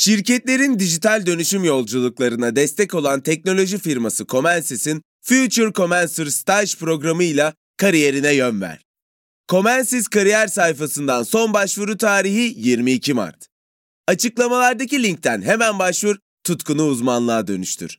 Şirketlerin dijital dönüşüm yolculuklarına destek olan teknoloji firması Comensis'in Future Comenser Staj programıyla kariyerine yön ver. Comensis kariyer sayfasından son başvuru tarihi 22 Mart. Açıklamalardaki linkten hemen başvur, tutkunu uzmanlığa dönüştür.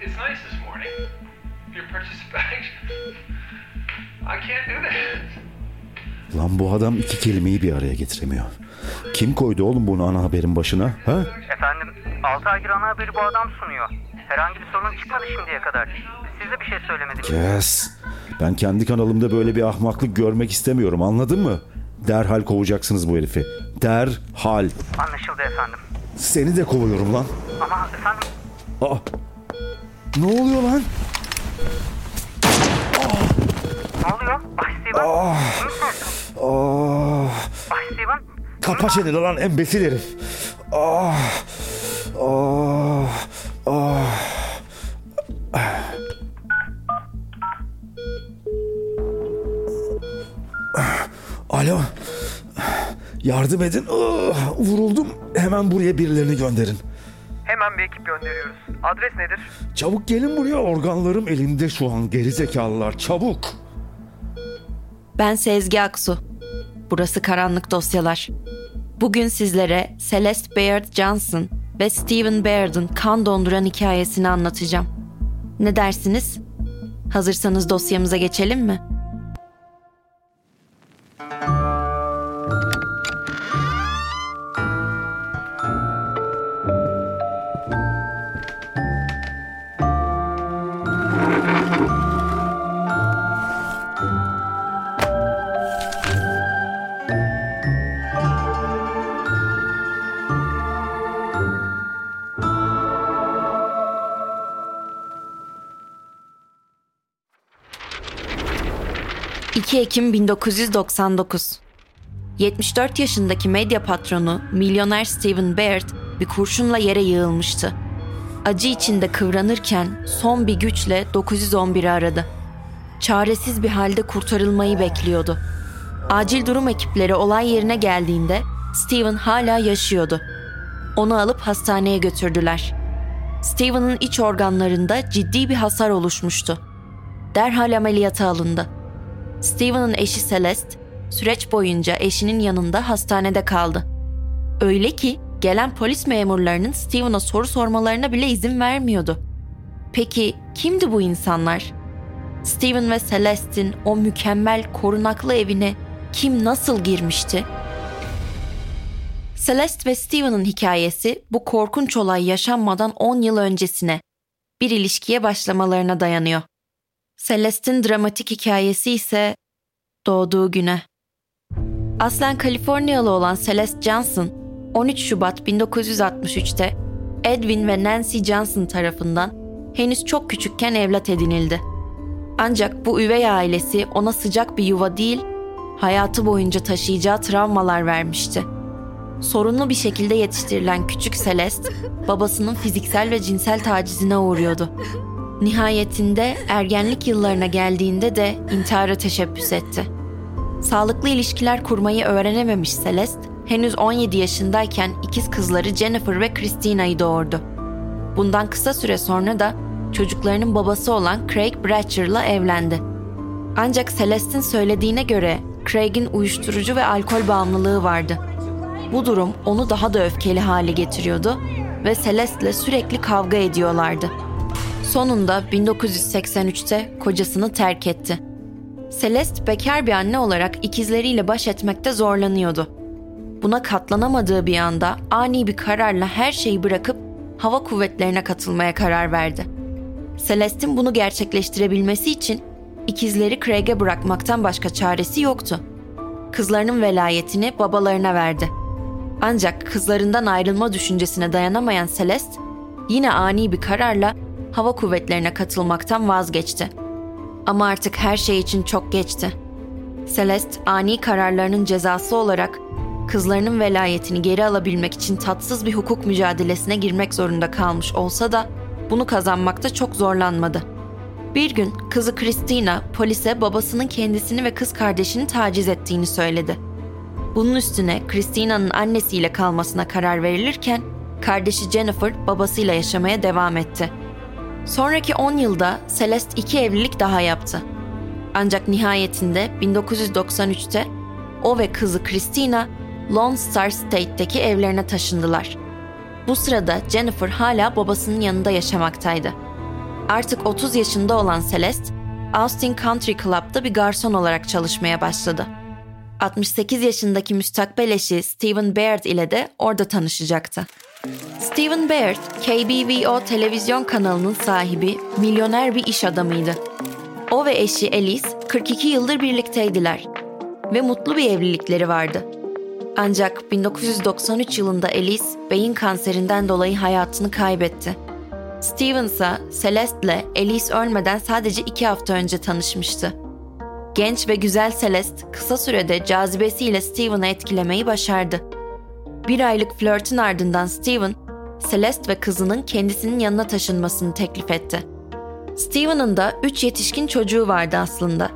It's nice this morning. You're participating. I can't do this. Lan bu adam iki kelimeyi bir araya getiremiyor. Kim koydu oğlum bunu ana haberin başına? Ha? Efendim, 6 aydır ana haberi bu adam sunuyor. Herhangi bir sorun çıkmadı şimdiye kadar. Size bir şey söylemedim. Kes. Ben kendi kanalımda böyle bir ahmaklık görmek istemiyorum, anladın mı? Derhal kovacaksınız bu herifi. Derhal. Anlaşıldı efendim. Seni de kovuyorum lan. Ama efendim. Aa. Ne oluyor lan? Ne oluyor? Bay Stephen. Bay Stephen. Kapa çeneni lan embesil herif. Alo. Yardım edin. Vuruldum. Hemen buraya birilerini gönderin. Hemen bir ekip gönderiyoruz. Adres nedir? Çabuk gelin buraya. Organlarım elimde şu an. Gerizekalılar. Çabuk. Ben Sezgi Aksu. Burası Karanlık Dosyalar. Bugün sizlere Celeste Beard Johnson ve Stephen Beard'ın kan donduran hikayesini anlatacağım. Ne dersiniz? Hazırsanız dosyamıza geçelim mi? Ekim 1999. 74 yaşındaki medya patronu milyoner Stephen Beard bir kurşunla yere yığılmıştı. Acı içinde kıvranırken son bir güçle 911'i aradı. Çaresiz bir halde kurtarılmayı bekliyordu. Acil durum ekipleri olay yerine geldiğinde Stephen hala yaşıyordu. Onu alıp hastaneye götürdüler. Stephen'ın iç organlarında ciddi bir hasar oluşmuştu. Derhal ameliyata alındı. Stephen'ın eşi Celeste, süreç boyunca eşinin yanında hastanede kaldı. Öyle ki gelen polis memurlarının Stephen'a soru sormalarına bile izin vermiyordu. Peki kimdi bu insanlar? Stephen ve Celeste'in o mükemmel korunaklı evine kim nasıl girmişti? Celeste ve Stephen'ın hikayesi bu korkunç olay yaşanmadan 10 yıl öncesine, bir ilişkiye başlamalarına dayanıyor. Celeste'in dramatik hikayesi ise doğduğu güne. Aslen Kaliforniyalı olan Celeste Johnson, 13 Şubat 1963'te Edwin ve Nancy Johnson tarafından henüz çok küçükken evlat edinildi. Ancak bu üvey ailesi ona sıcak bir yuva değil, hayatı boyunca taşıyacağı travmalar vermişti. Sorunlu bir şekilde yetiştirilen küçük Celeste, babasının fiziksel ve cinsel tacizine uğruyordu. Nihayetinde ergenlik yıllarına geldiğinde de intihara teşebbüs etti. Sağlıklı ilişkiler kurmayı öğrenememiş Celeste, henüz 17 yaşındayken ikiz kızları Jennifer ve Christina'yı doğurdu. Bundan kısa süre sonra da çocuklarının babası olan Craig Bratcher'la evlendi. Ancak Celeste'in söylediğine göre Craig'in uyuşturucu ve alkol bağımlılığı vardı. Bu durum onu daha da öfkeli hale getiriyordu ve Celeste'le sürekli kavga ediyorlardı. Sonunda 1983'te kocasını terk etti. Celeste bekar bir anne olarak ikizleriyle baş etmekte zorlanıyordu. Buna katlanamadığı bir anda ani bir kararla her şeyi bırakıp hava kuvvetlerine katılmaya karar verdi. Celeste'in bunu gerçekleştirebilmesi için ikizleri Craig'e bırakmaktan başka çaresi yoktu. Kızlarının velayetini babalarına verdi. Ancak kızlarından ayrılma düşüncesine dayanamayan Celeste, yine ani bir kararla hava kuvvetlerine katılmaktan vazgeçti. Ama artık her şey için çok geçti. Celeste, ani kararlarının cezası olarak kızlarının velayetini geri alabilmek için tatsız bir hukuk mücadelesine girmek zorunda kalmış olsa da bunu kazanmakta çok zorlanmadı. Bir gün kızı Christina polise babasının kendisini ve kız kardeşini taciz ettiğini söyledi. Bunun üstüne Christina'nın annesiyle kalmasına karar verilirken kardeşi Jennifer babasıyla yaşamaya devam etti. Sonraki 10 yılda Celeste 2 evlilik daha yaptı. Ancak nihayetinde 1993'te o ve kızı Christina Lone Star State'teki evlerine taşındılar. Bu sırada Jennifer hala babasının yanında yaşamaktaydı. Artık 30 yaşında olan Celeste, Austin Country Club'da bir garson olarak çalışmaya başladı. 68 yaşındaki müstakbel eşi Stephen Beard ile de orada tanışacaktı. Stephen Beard, KBVO televizyon kanalının sahibi, milyoner bir iş adamıydı. O ve eşi Elise 42 yıldır birlikteydiler ve mutlu bir evlilikleri vardı. Ancak 1993 yılında Elise beyin kanserinden dolayı hayatını kaybetti. Stephen ise Celeste'le Elise ölmeden sadece 2 hafta önce tanışmıştı. Genç ve güzel Celeste kısa sürede cazibesiyle Stephen'ı etkilemeyi başardı. Bir aylık flörtün ardından Stephen, Celeste ve kızının kendisinin yanına taşınmasını teklif etti. Stephen'ın da 3 yetişkin çocuğu vardı aslında.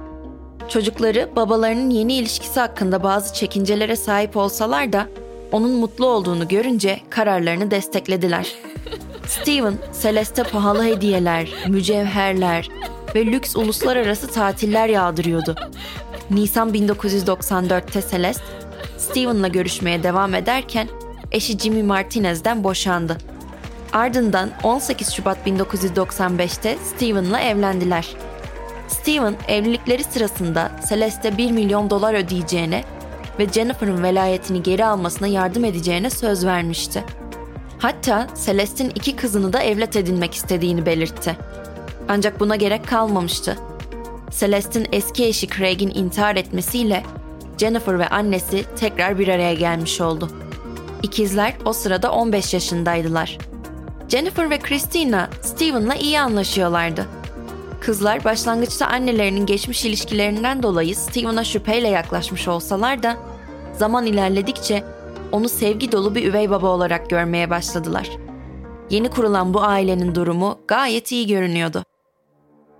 Çocukları babalarının yeni ilişkisi hakkında bazı çekincelere sahip olsalar da onun mutlu olduğunu görünce kararlarını desteklediler. Stephen, Celeste pahalı hediyeler, mücevherler ve lüks uluslararası tatiller yağdırıyordu. Nisan 1994'te Celeste, Stephen'la görüşmeye devam ederken eşi Jimmy Martinez'den boşandı. Ardından 18 Şubat 1995'te Stephen'la evlendiler. Stephen, evlilikleri sırasında Celeste $1 milyon ödeyeceğine ve Jennifer'ın velayetini geri almasına yardım edeceğine söz vermişti. Hatta Celeste'in 2 kızını da evlat edinmek istediğini belirtti. Ancak buna gerek kalmamıştı. Celeste'in eski eşi Craig'in intihar etmesiyle Jennifer ve annesi tekrar bir araya gelmiş oldu. İkizler o sırada 15 yaşındaydılar. Jennifer ve Christina, Stephen'la iyi anlaşıyorlardı. Kızlar başlangıçta annelerinin geçmiş ilişkilerinden dolayı Stephen'a şüpheyle yaklaşmış olsalar da zaman ilerledikçe onu sevgi dolu bir üvey baba olarak görmeye başladılar. Yeni kurulan bu ailenin durumu gayet iyi görünüyordu.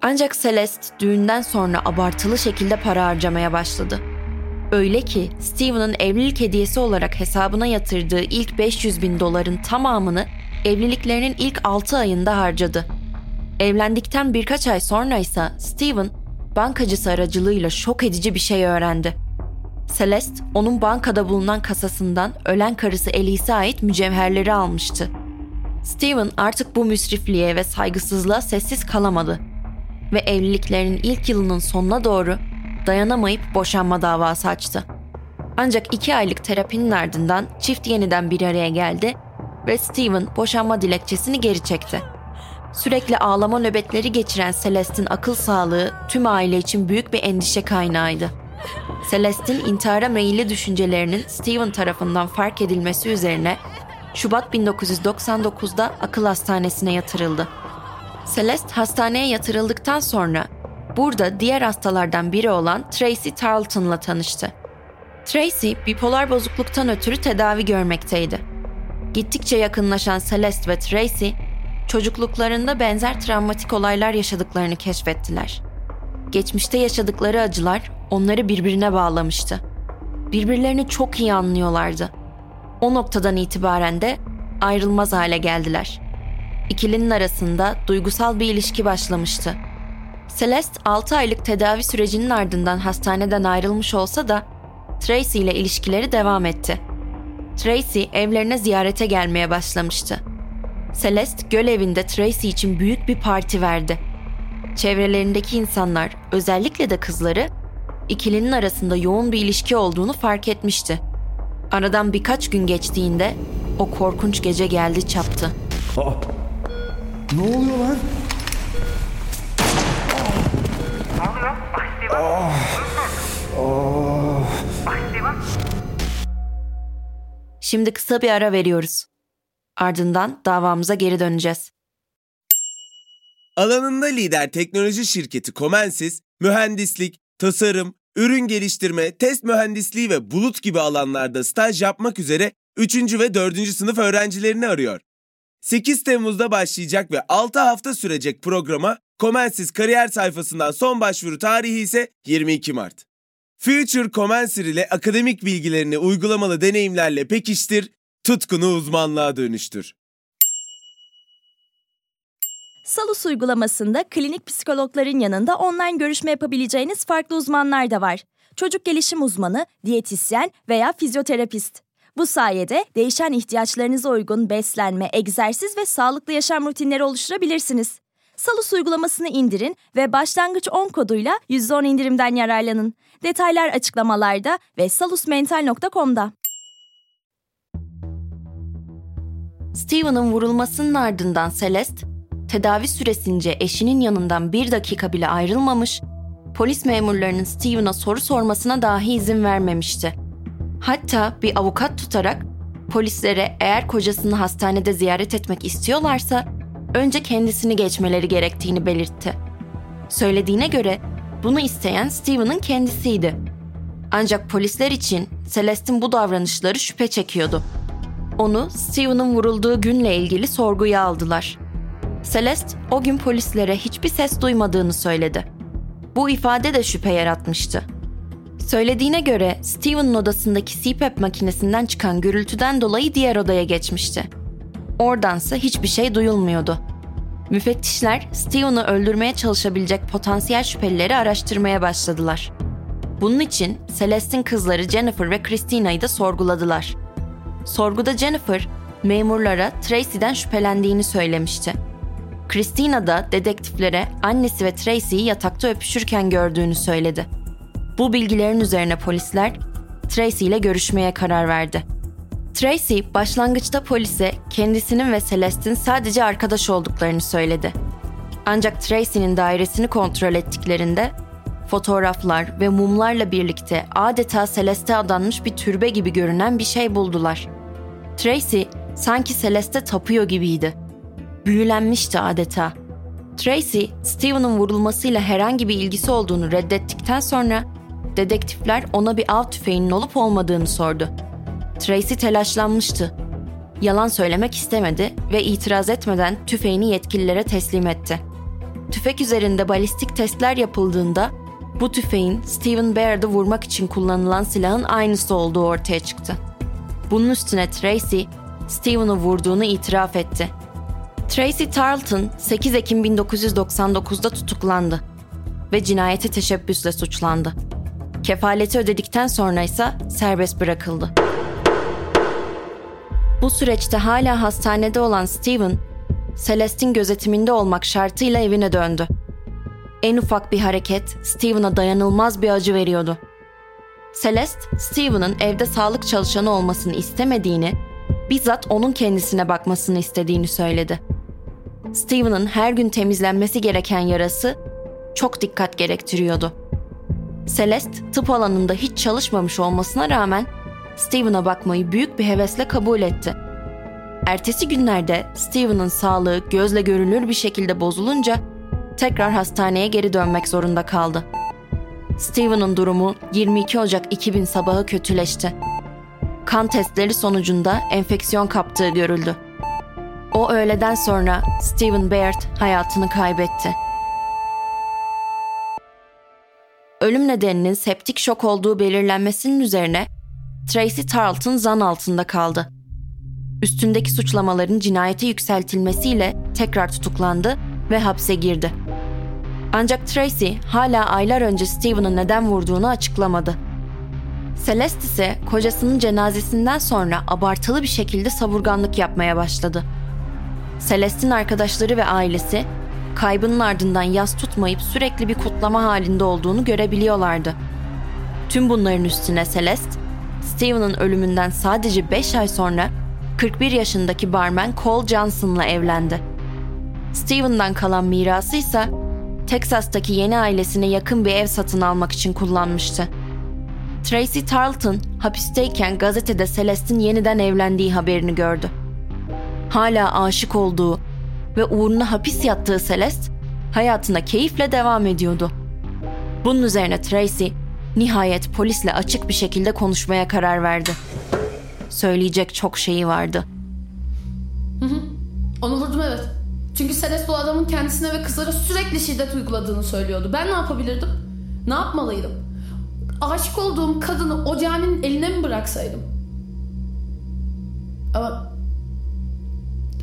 Ancak Celeste düğünden sonra abartılı şekilde para harcamaya başladı. Öyle ki Stephen'ın evlilik hediyesi olarak hesabına yatırdığı ilk $500.000 tamamını evliliklerinin ilk 6 ayında harcadı. Evlendikten birkaç ay sonra ise Stephen, bankacısı aracılığıyla şok edici bir şey öğrendi. Celeste, onun bankada bulunan kasasından ölen karısı Elise'e ait mücevherleri almıştı. Stephen artık bu müsrifliğe ve saygısızlığa sessiz kalamadı ve evliliklerinin ilk yılının sonuna doğru dayanamayıp boşanma davası açtı. Ancak 2 aylık terapinin ardından çift yeniden bir araya geldi ve Stephen boşanma dilekçesini geri çekti. Sürekli ağlama nöbetleri geçiren Celeste'in akıl sağlığı tüm aile için büyük bir endişe kaynağıydı. Celeste'in intihara meyilli düşüncelerinin Stephen tarafından fark edilmesi üzerine Şubat 1999'da akıl hastanesine yatırıldı. Celeste hastaneye yatırıldıktan sonra burada diğer hastalardan biri olan Tracy Tarleton'la tanıştı. Tracy, bipolar bozukluktan ötürü tedavi görmekteydi. Gittikçe yakınlaşan Celeste ve Tracy, çocukluklarında benzer travmatik olaylar yaşadıklarını keşfettiler. Geçmişte yaşadıkları acılar onları birbirine bağlamıştı. Birbirlerini çok iyi anlıyorlardı. O noktadan itibaren de ayrılmaz hale geldiler. İkilinin arasında duygusal bir ilişki başlamıştı. Celeste 6 aylık tedavi sürecinin ardından hastaneden ayrılmış olsa da Tracy ile ilişkileri devam etti. Tracy evlerine ziyarete gelmeye başlamıştı. Celeste göl evinde Tracy için büyük bir parti verdi. Çevrelerindeki insanlar, özellikle de kızları, ikilinin arasında yoğun bir ilişki olduğunu fark etmişti. Aradan birkaç gün geçtiğinde o korkunç gece geldi çattı. Aa, ne oluyor lan? Şimdi kısa bir ara veriyoruz. Ardından davamıza geri döneceğiz. Alanında lider teknoloji şirketi Comensis, mühendislik, tasarım, ürün geliştirme, test mühendisliği ve bulut gibi alanlarda staj yapmak üzere 3. ve 4. sınıf öğrencilerini arıyor. 8 Temmuz'da başlayacak ve 6 hafta sürecek programa Comensis kariyer sayfasından son başvuru tarihi ise 22 Mart. Future Comensir ile akademik bilgilerini uygulamalı deneyimlerle pekiştir, tutkunu uzmanlığa dönüştür. Salus uygulamasında klinik psikologların yanında online görüşme yapabileceğiniz farklı uzmanlar da var. Çocuk gelişim uzmanı, diyetisyen veya fizyoterapist. Bu sayede değişen ihtiyaçlarınıza uygun beslenme, egzersiz ve sağlıklı yaşam rutinleri oluşturabilirsiniz. Salus uygulamasını indirin ve başlangıç 10 koduyla %10 indirimden yararlanın. Detaylar açıklamalarda ve salusmental.com'da. Stephen'ın vurulmasının ardından Celeste, tedavi süresince eşinin yanından bir dakika bile ayrılmamış, polis memurlarının Stephen'a soru sormasına dahi izin vermemişti. Hatta bir avukat tutarak polislere eğer kocasını hastanede ziyaret etmek istiyorlarsa önce kendisini geçmeleri gerektiğini belirtti. Söylediğine göre bunu isteyen Stephen'ın kendisiydi. Ancak polisler için Celeste'in bu davranışları şüphe çekiyordu. Onu Stephen'ın vurulduğu günle ilgili sorguya aldılar. Celeste o gün polislere hiçbir ses duymadığını söyledi. Bu ifade de şüphe yaratmıştı. Söylediğine göre Stephen'ın odasındaki CPAP makinesinden çıkan gürültüden dolayı diğer odaya geçmişti. Oradansa hiçbir şey duyulmuyordu. Müfettişler Stephen'ı öldürmeye çalışabilecek potansiyel şüphelileri araştırmaya başladılar. Bunun için Celeste'in kızları Jennifer ve Christina'yı da sorguladılar. Sorguda Jennifer, memurlara Tracy'den şüphelendiğini söylemişti. Christina da dedektiflere annesi ve Tracy'yi yatakta öpüşürken gördüğünü söyledi. Bu bilgilerin üzerine polisler Tracy ile görüşmeye karar verdi. Tracy başlangıçta polise kendisinin ve Celeste'in sadece arkadaş olduklarını söyledi. Ancak Tracy'nin dairesini kontrol ettiklerinde fotoğraflar ve mumlarla birlikte adeta Celeste'e adanmış bir türbe gibi görünen bir şey buldular. Tracy sanki Celeste tapıyor gibiydi. Büyülenmişti adeta. Tracy, Stephen'ın vurulmasıyla herhangi bir ilgisi olduğunu reddettikten sonra dedektifler ona bir av tüfeğinin olup olmadığını sordu. Tracy telaşlanmıştı. Yalan söylemek istemedi ve itiraz etmeden tüfeğini yetkililere teslim etti. Tüfek üzerinde balistik testler yapıldığında bu tüfeğin Stephen Beard'ı vurmak için kullanılan silahın aynısı olduğu ortaya çıktı. Bunun üstüne Tracy, Stephen'ı vurduğunu itiraf etti. Tracy Tarleton 8 Ekim 1999'da tutuklandı ve cinayete teşebbüsle suçlandı. Kefaleti ödedikten sonra ise serbest bırakıldı. Bu süreçte hala hastanede olan Stephen, Celeste'in gözetiminde olmak şartıyla evine döndü. En ufak bir hareket Stephen'a dayanılmaz bir acı veriyordu. Celeste, Stephen'ın evde sağlık çalışanı olmasını istemediğini, bizzat onun kendisine bakmasını istediğini söyledi. Stephen'ın her gün temizlenmesi gereken yarası çok dikkat gerektiriyordu. Celeste, tıp alanında hiç çalışmamış olmasına rağmen Stephen'a bakmayı büyük bir hevesle kabul etti. Ertesi günlerde Stephen'ın sağlığı gözle görülür bir şekilde bozulunca tekrar hastaneye geri dönmek zorunda kaldı. Stephen'ın durumu 22 Ocak 2000 sabahı kötüleşti. Kan testleri sonucunda enfeksiyon kaptığı görüldü. O öğleden sonra Stephen Beard hayatını kaybetti. Ölüm nedeninin septik şok olduğu belirlenmesinin üzerine Tracy Tarleton zan altında kaldı. Üstündeki suçlamaların cinayete yükseltilmesiyle tekrar tutuklandı ve hapse girdi. Ancak Tracy hala aylar önce Stephen'ı neden vurduğunu açıklamadı. Celeste ise kocasının cenazesinden sonra abartılı bir şekilde savurganlık yapmaya başladı. Celeste'in arkadaşları ve ailesi kaybının ardından yas tutmayıp sürekli bir kutlama halinde olduğunu görebiliyorlardı. Tüm bunların üstüne Celeste, Stephen'ın ölümünden sadece 5 ay sonra 41 yaşındaki barman Cole Johnson'la evlendi. Stephen'dan kalan mirası ise Teksas'taki yeni ailesine yakın bir ev satın almak için kullanmıştı. Tracy Tarleton hapisteyken gazetede Celeste'in yeniden evlendiği haberini gördü. Hala aşık olduğu ve uğruna hapis yattığı Celeste hayatına keyifle devam ediyordu. Bunun üzerine Tracy nihayet polisle açık bir şekilde konuşmaya karar verdi. Söyleyecek çok şeyi vardı. Onu vurdum, evet. Çünkü Celeste o adamın kendisine ve kızlara sürekli şiddet uyguladığını söylüyordu. Ben ne yapabilirdim? Ne yapmalıydım? Aşık olduğum kadını o caminin eline mi bıraksaydım?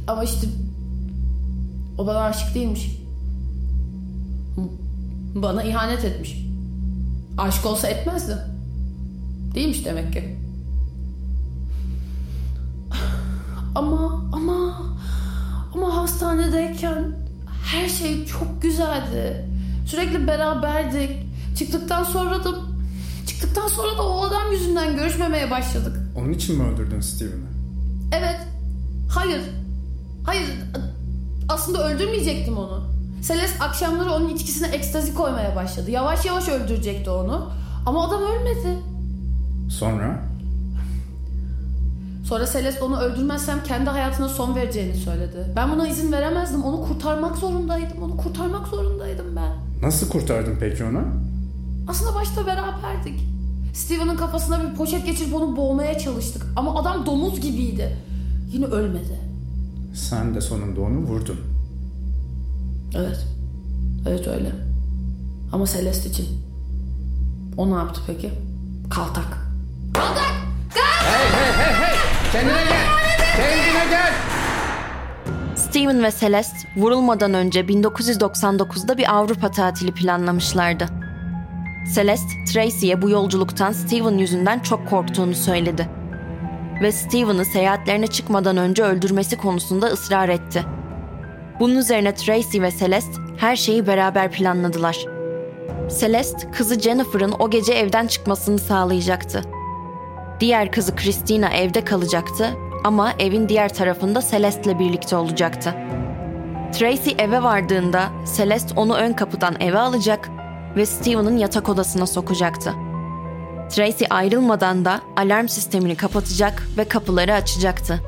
Ama işte o bana aşık değilmiş. Bana ihanet etmiş. Aşık olsa etmezdi. Değilmiş demek ki. Ama hastanedeyken her şey çok güzeldi. Sürekli beraberdik. Çıktıktan sonra da o adam yüzünden görüşmemeye başladık. Onun için mi öldürdün Stephen'i? Evet. Hayır. Aslında öldürmeyecektim onu. Celeste akşamları onun içkisine ekstazi koymaya başladı. Yavaş yavaş öldürecekti onu. Ama adam ölmedi. Sonra Celeste onu öldürmezsem kendi hayatına son vereceğini söyledi. Ben buna izin veremezdim. Onu kurtarmak zorundaydım ben. Nasıl kurtardın peki onu? Aslında başta beraberdik. Steven'ın kafasına bir poşet geçirip onu boğmaya çalıştık. Ama adam domuz gibiydi. Yine ölmedi. Sen de sonunda onu vurdun. Evet öyle. Ama Celeste için. O ne yaptı peki? Kaltak! Hey! Kendine gel! Stephen ve Celeste vurulmadan önce 1999'da bir Avrupa tatili planlamışlardı. Celeste, Tracy'ye bu yolculuktan Stephen yüzünden çok korktuğunu söyledi. Ve Stephen'ı seyahatlerine çıkmadan önce öldürmesi konusunda ısrar etti. Bunun üzerine Tracy ve Celeste her şeyi beraber planladılar. Celeste, kızı Jennifer'ın o gece evden çıkmasını sağlayacaktı. Diğer kızı Christina evde kalacaktı ama evin diğer tarafında Celeste'le birlikte olacaktı. Tracy eve vardığında Celeste onu ön kapıdan eve alacak ve Stephen'ın yatak odasına sokacaktı. Tracy ayrılmadan da alarm sistemini kapatacak ve kapıları açacaktı.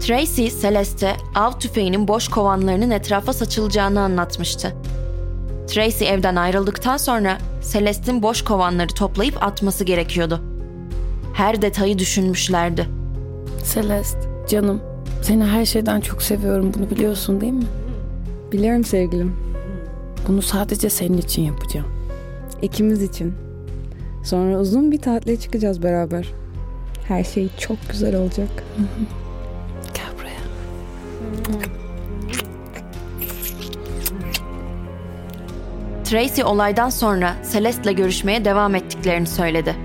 Tracy, Celeste av tüfeğinin boş kovanlarının etrafa saçılacağını anlatmıştı. Tracy evden ayrıldıktan sonra Celeste'in boş kovanları toplayıp atması gerekiyordu. Her detayı düşünmüşlerdi. Celeste, canım, seni her şeyden çok seviyorum. Bunu biliyorsun değil mi? Biliyorum sevgilim. Bunu sadece senin için yapacağım. İkimiz için. Sonra uzun bir tatile çıkacağız beraber. Her şey çok güzel olacak. Gel buraya. Tracy olaydan sonra Celeste'le görüşmeye devam ettiklerini söyledi.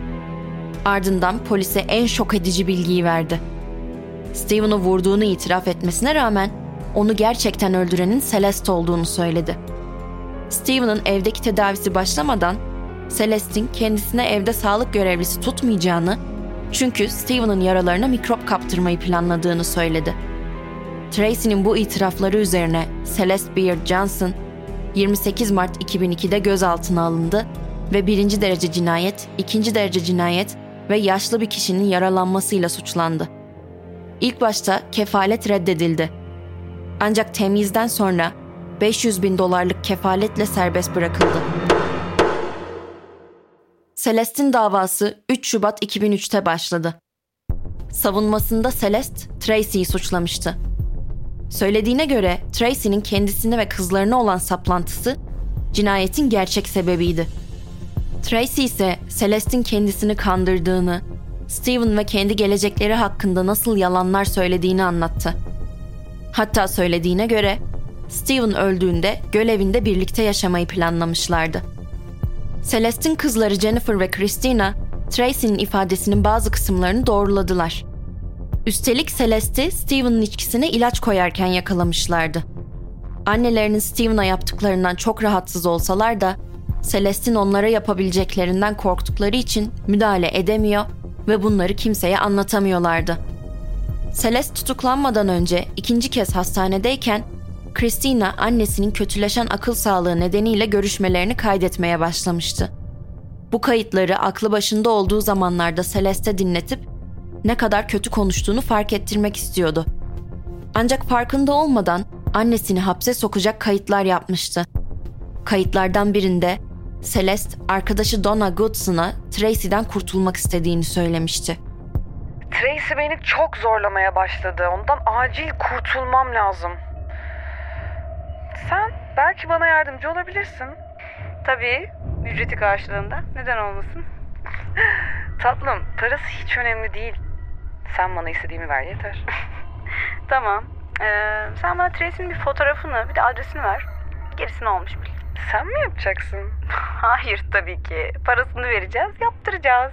Ardından polise en şok edici bilgiyi verdi. Stephen'ı vurduğunu itiraf etmesine rağmen onu gerçekten öldürenin Celeste olduğunu söyledi. Stephen'ın evdeki tedavisi başlamadan Celeste'in kendisine evde sağlık görevlisi tutmayacağını, çünkü Stephen'ın yaralarına mikrop kaptırmayı planladığını söyledi. Tracy'nin bu itirafları üzerine Celeste Beard Johnson 28 Mart 2002'de gözaltına alındı ve 1. derece cinayet, 2. derece cinayet ve yaşlı bir kişinin yaralanmasıyla suçlandı. İlk başta kefalet reddedildi. Ancak temyizden sonra $500,000 kefaletle serbest bırakıldı. Celeste'in davası 3 Şubat 2003'te başladı. Savunmasında Celeste, Tracy'yi suçlamıştı. Söylediğine göre Tracy'nin kendisine ve kızlarına olan saplantısı cinayetin gerçek sebebiydi. Tracy ise Celeste'in kendisini kandırdığını, Stephen ve kendi gelecekleri hakkında nasıl yalanlar söylediğini anlattı. Hatta söylediğine göre Stephen öldüğünde göl evinde birlikte yaşamayı planlamışlardı. Celeste'in kızları Jennifer ve Christina, Tracy'nin ifadesinin bazı kısımlarını doğruladılar. Üstelik Celeste'i Stephen'ın içkisine ilaç koyarken yakalamışlardı. Annelerinin Stephen'a yaptıklarından çok rahatsız olsalar da, Celeste'in onlara yapabileceklerinden korktukları için müdahale edemiyor ve bunları kimseye anlatamıyorlardı. Celeste tutuklanmadan önce ikinci kez hastanedeyken Christina annesinin kötüleşen akıl sağlığı nedeniyle görüşmelerini kaydetmeye başlamıştı. Bu kayıtları aklı başında olduğu zamanlarda Celeste dinletip ne kadar kötü konuştuğunu fark ettirmek istiyordu. Ancak farkında olmadan annesini hapse sokacak kayıtlar yapmıştı. Kayıtlardan birinde Celeste arkadaşı Donna Goodson'a Tracy'den kurtulmak istediğini söylemişti. Tracy beni çok zorlamaya başladı. Ondan acil kurtulmam lazım. Sen belki bana yardımcı olabilirsin. Tabii, ücreti karşılığında. Neden olmasın? Tatlım, parası hiç önemli değil. Sen bana istediğimi ver yeter. Tamam. Sen bana Tracy'nin bir fotoğrafını, bir de adresini ver. Gerisini olmuş bil. Sen mi yapacaksın? Hayır tabii ki. Parasını vereceğiz, yaptıracağız.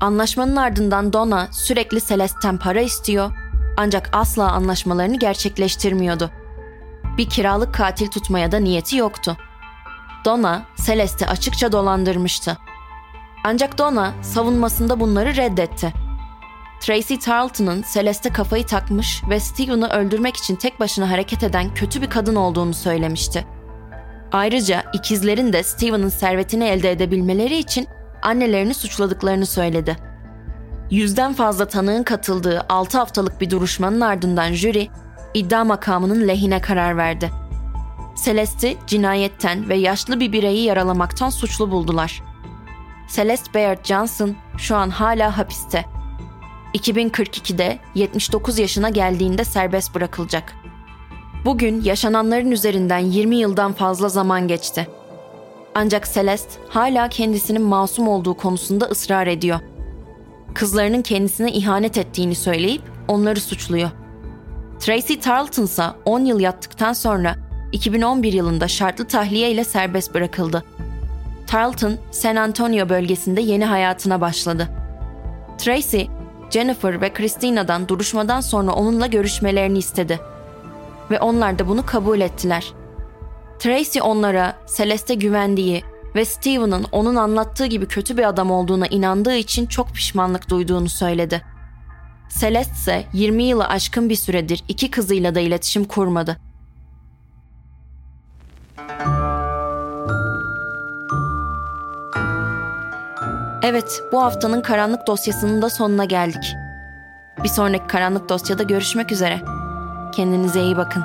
Anlaşmanın ardından Donna sürekli Celeste'den para istiyor ancak asla anlaşmalarını gerçekleştirmiyordu. Bir kiralık katil tutmaya da niyeti yoktu. Donna, Celeste'i açıkça dolandırmıştı. Ancak Donna savunmasında bunları reddetti. Tracy Tarleton'ın Celeste kafayı takmış ve Stephen'ı öldürmek için tek başına hareket eden kötü bir kadın olduğunu söylemişti. Ayrıca ikizlerin de Stephen'ın servetini elde edebilmeleri için annelerini suçladıklarını söyledi. 100'den fazla tanığın katıldığı 6 haftalık bir duruşmanın ardından jüri, iddia makamının lehine karar verdi. Celeste'i cinayetten ve yaşlı bir bireyi yaralamaktan suçlu buldular. Celeste Beard Johnson şu an hala hapiste. 2042'de 79 yaşına geldiğinde serbest bırakılacak. Bugün yaşananların üzerinden 20 yıldan fazla zaman geçti. Ancak Celeste hala kendisinin masum olduğu konusunda ısrar ediyor. Kızlarının kendisine ihanet ettiğini söyleyip onları suçluyor. Tracy Tarleton ise 10 yıl yattıktan sonra 2011 yılında şartlı tahliye ile serbest bırakıldı. Tarleton, San Antonio bölgesinde yeni hayatına başladı. Tracy, Jennifer ve Christina'dan duruşmadan sonra onunla görüşmelerini istedi. Ve onlar da bunu kabul ettiler. Tracy onlara Celeste güvendiği ve Stephen'ın onun anlattığı gibi kötü bir adam olduğuna inandığı için çok pişmanlık duyduğunu söyledi. Celeste ise 20 yılı aşkın bir süredir iki kızıyla da iletişim kurmadı. Evet, bu haftanın karanlık dosyasının da sonuna geldik. Bir sonraki karanlık dosyada görüşmek üzere. Kendinize iyi bakın.